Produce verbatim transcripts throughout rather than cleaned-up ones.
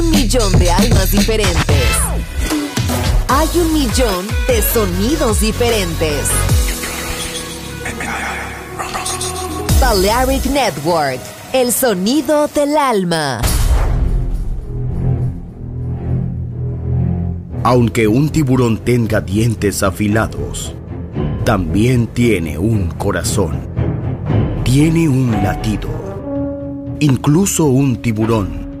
un millón de almas diferentes. Hay un millón de sonidos diferentes. Balearic Network, el sonido del alma. Aunque un tiburón tenga dientes afilados, también tiene un corazón. Tiene un latido. Incluso un tiburón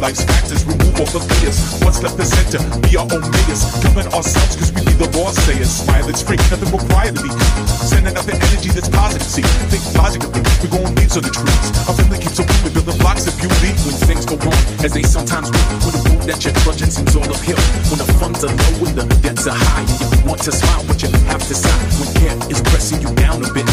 Life's factors, remove for the players. What's left is center, we are obeyers. Killing ourselves cause we be the raw sayers. Smile, it's free, nothing but quietly. Sending out the energy that's positive, see. Think logically, we're gonna need some of the truths. Our family keeps a woman, building blocks of beauty. When things go wrong, as they sometimes do, when the road that you're trudging seems all uphill. When the funds are low and the debts are high, and you want to smile, but you have to sigh. When care is pressing you down a bit,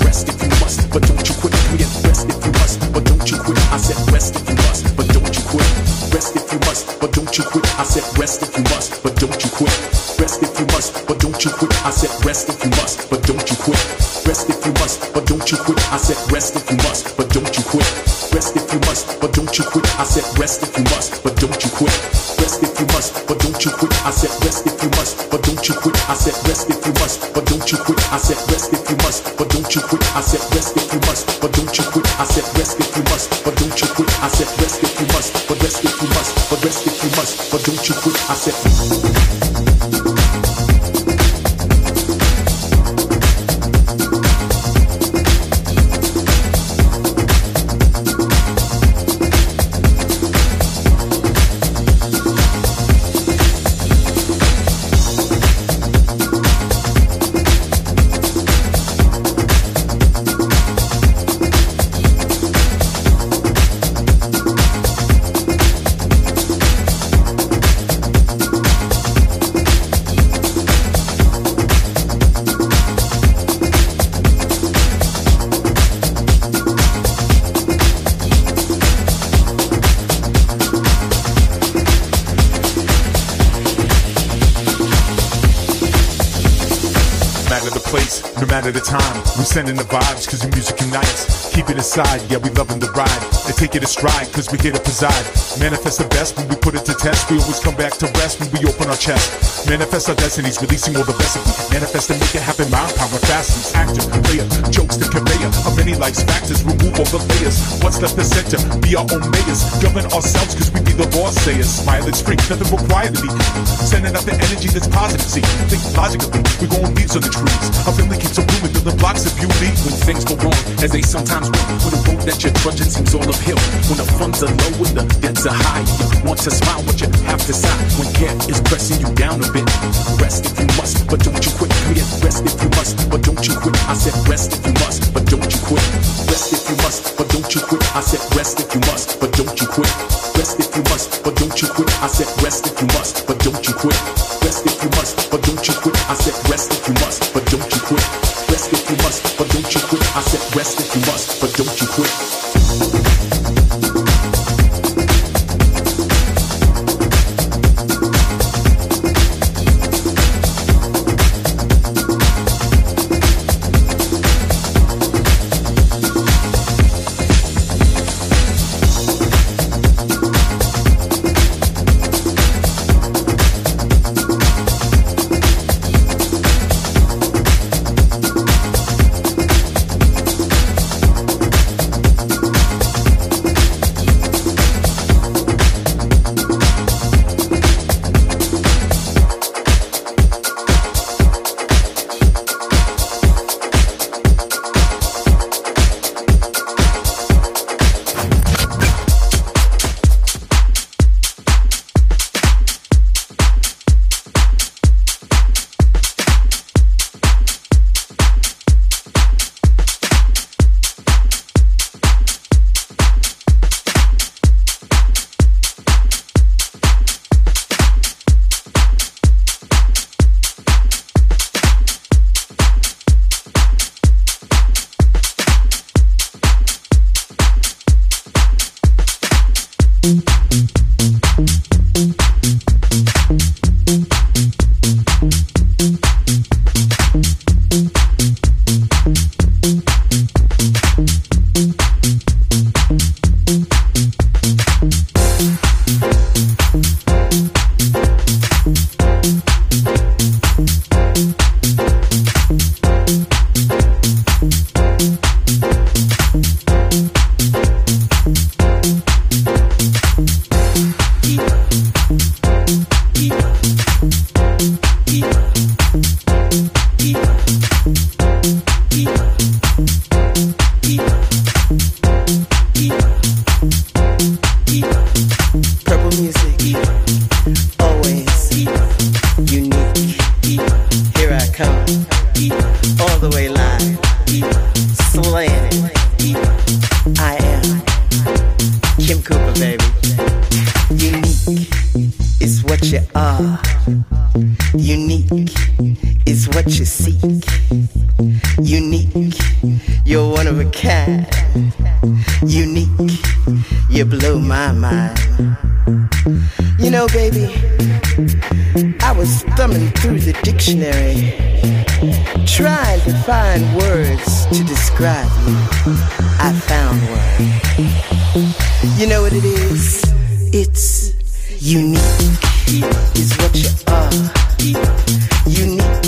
rest if you must, but don't you quit. Get rest if you must, but don't you quit. I said rest if you must, but don't you quit. Rest if you must, but don't you quit. I said rest if you must, but don't you quit. Rest if you must, but don't you quit. I said rest if you must, but don't you quit. Rest if you must, but don't you quit. I said rest if you must, but don't you quit. Rest if you must, but don't you quit. I said rest if you must, but don't you quit. Rest if you must, but don't you quit. I said rest if you must, but don't you quit. I said rest if you must, but don't you quit. I said rest if you must, but don't you quit. I said rest if you must, but don't you quit. I said rest if you must, but don't you quit. I said rest if you must, but rest if you must, but rest if you must, but don't you quit. I said. At a time, we're sending the vibes cause the music unites. Keep it inside, yeah, we loving the ride. And take it a stride cause we're here to preside. Manifest the best when we put it to test. We always come back to rest when we open our chest. Manifest our destinies, releasing all the best of me. Manifest and make it happen, mind power, fastness. Actor, player, jokes, the conveyor of many life's factors, remove all the layers. What's left is center, be our own mayors. Govern ourselves cause we be the law sayers. Smile, it's free, nothing required to be. Sending out the energy that's positive, see. Think logically, we're gonna need some of the trees. Our family keeps a blooming, building blocks of beauty. When things go wrong, as they sometimes will, when the road that you're trudging seems all uphill. When the funds are low and the debts are high, you want to smile, but you have to sigh. When care is pressing you down a bit, rest if you must, but don't you quit. Get rest if you must, but don't you quit. I said rest if you must, but don't you quit. Rest if you must, but don't you quit. I said rest if you must, but don't you quit. Rest if you must, but don't you quit. I said rest if you must, but don't you quit. Rest if you must, but don't you quit. I said rest if you must, but don't you quit. Rest if you must, but don't you quit. I said rest if you must, but don't you quit. We'll what you are. Unique is what you seek. Unique, you're one of a kind. Unique, you blow my mind. You know, baby, I was thumbing through the dictionary, trying to find words to describe you. I found one. You know what it is? It's unique is what you are. Unique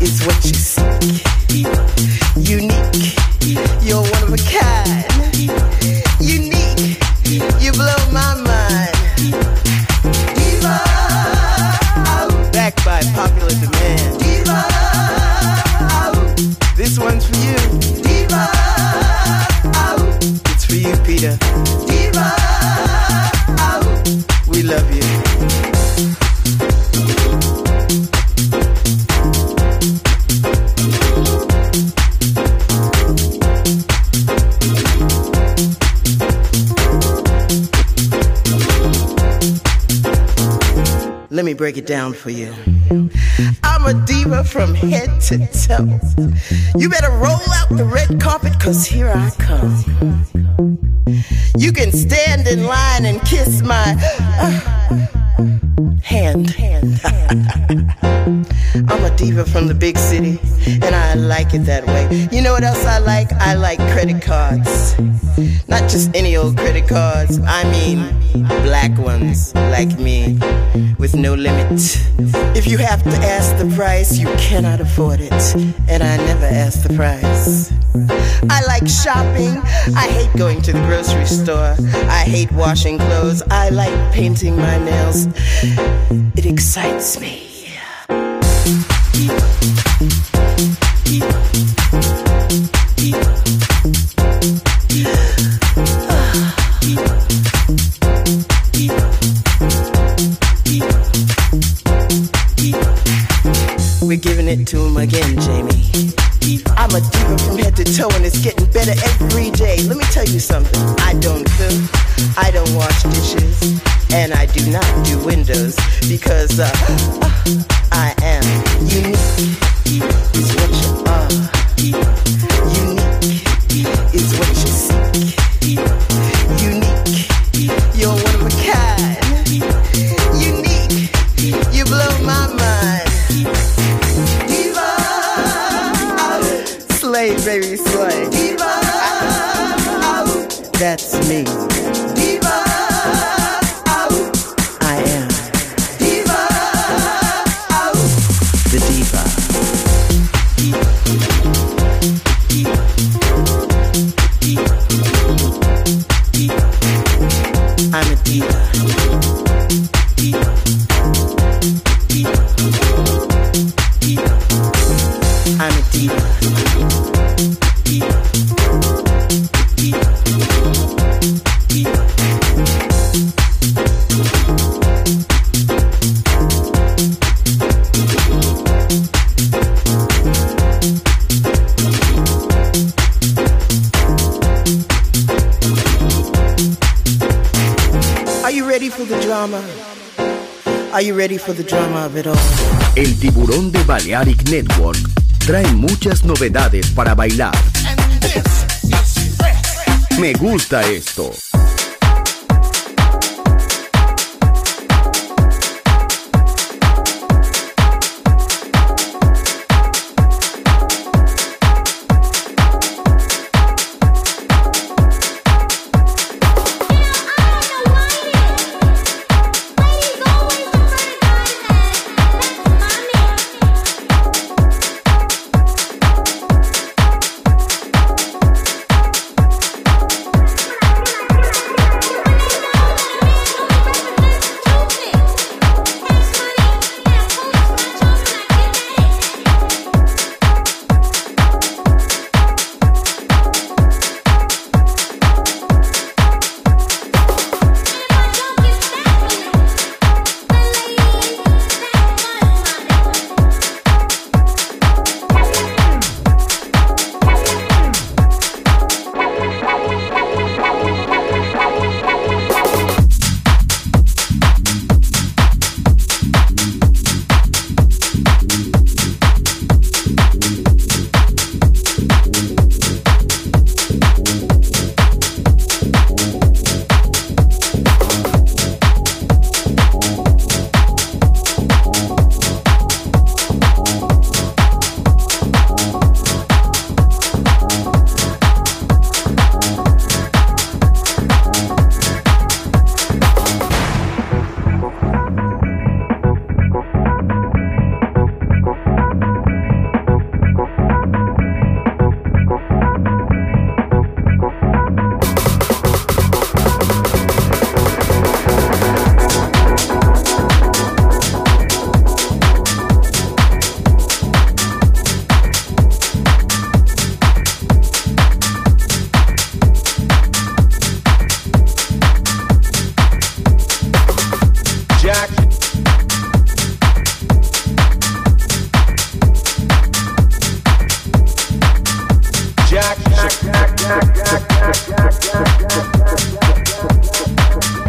is what you seek. Unique, you're one of a kind. Unique, you blow my mind. Diva, I'm back by popular demand. Diva, I'm this one's for you. Diva, I'm it's for you, Peter. Diva. We love you. Let me break it down for you. I'm a diva from head to toe. You better roll out the red carpet, 'cause here I come. You can stand in line and kiss my uh, hand. I'm a diva from the big city, and I like it that way. You know what else I like? I like credit cards. Not just any old credit cards. I mean black ones like me with no limit. If you have to ask the price, you cannot afford it. And I never ask the price. I like shopping. I hate going to the grocery store. I hate washing clothes. I like painting my nails. It excites me. We're giving it to him again, Jamie. I'm a diva from head to toe, and it's getting better every day. Let me tell you something. I don't cook, I don't wash dishes, and I do not do windows, because uh, I am unique is what you are. Unique is what you seek. Unique, you're one of a kind. Unique, you blow my mind. Slay, baby, slay. Diva, I, that's me. Diva, I, I am. Diva, I, the diva. I'm a diva. I'm a diva. Are you ready for the drama of it all? El tiburón de Balearic Network trae muchas novedades para bailar. Me gusta esto.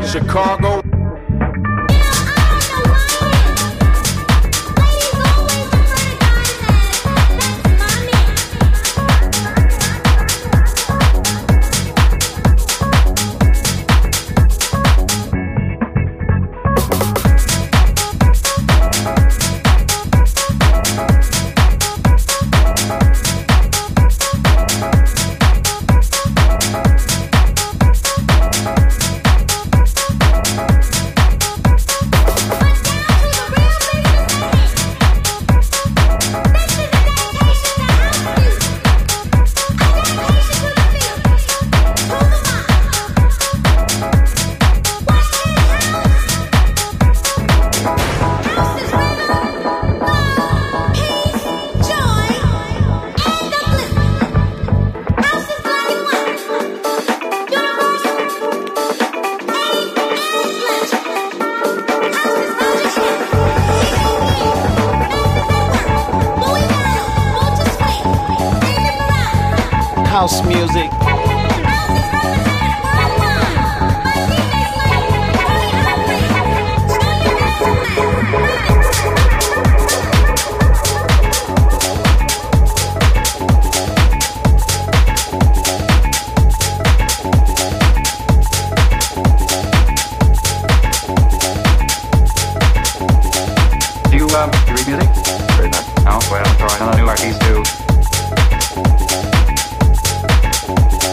Chicago. House music. Do you love um, music? Very much. Oh well, sorry, I don't know what these do. Thank you.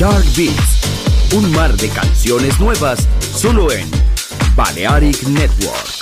Shark Beats, un mar de canciones nuevas solo en Balearic Network.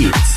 hits,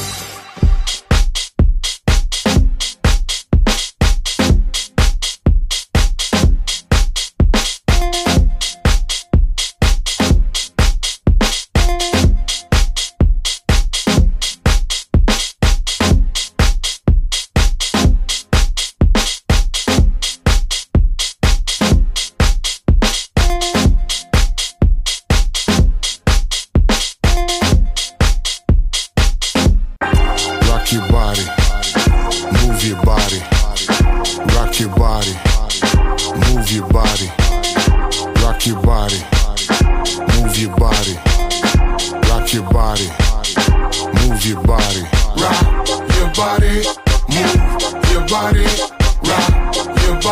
Yeah.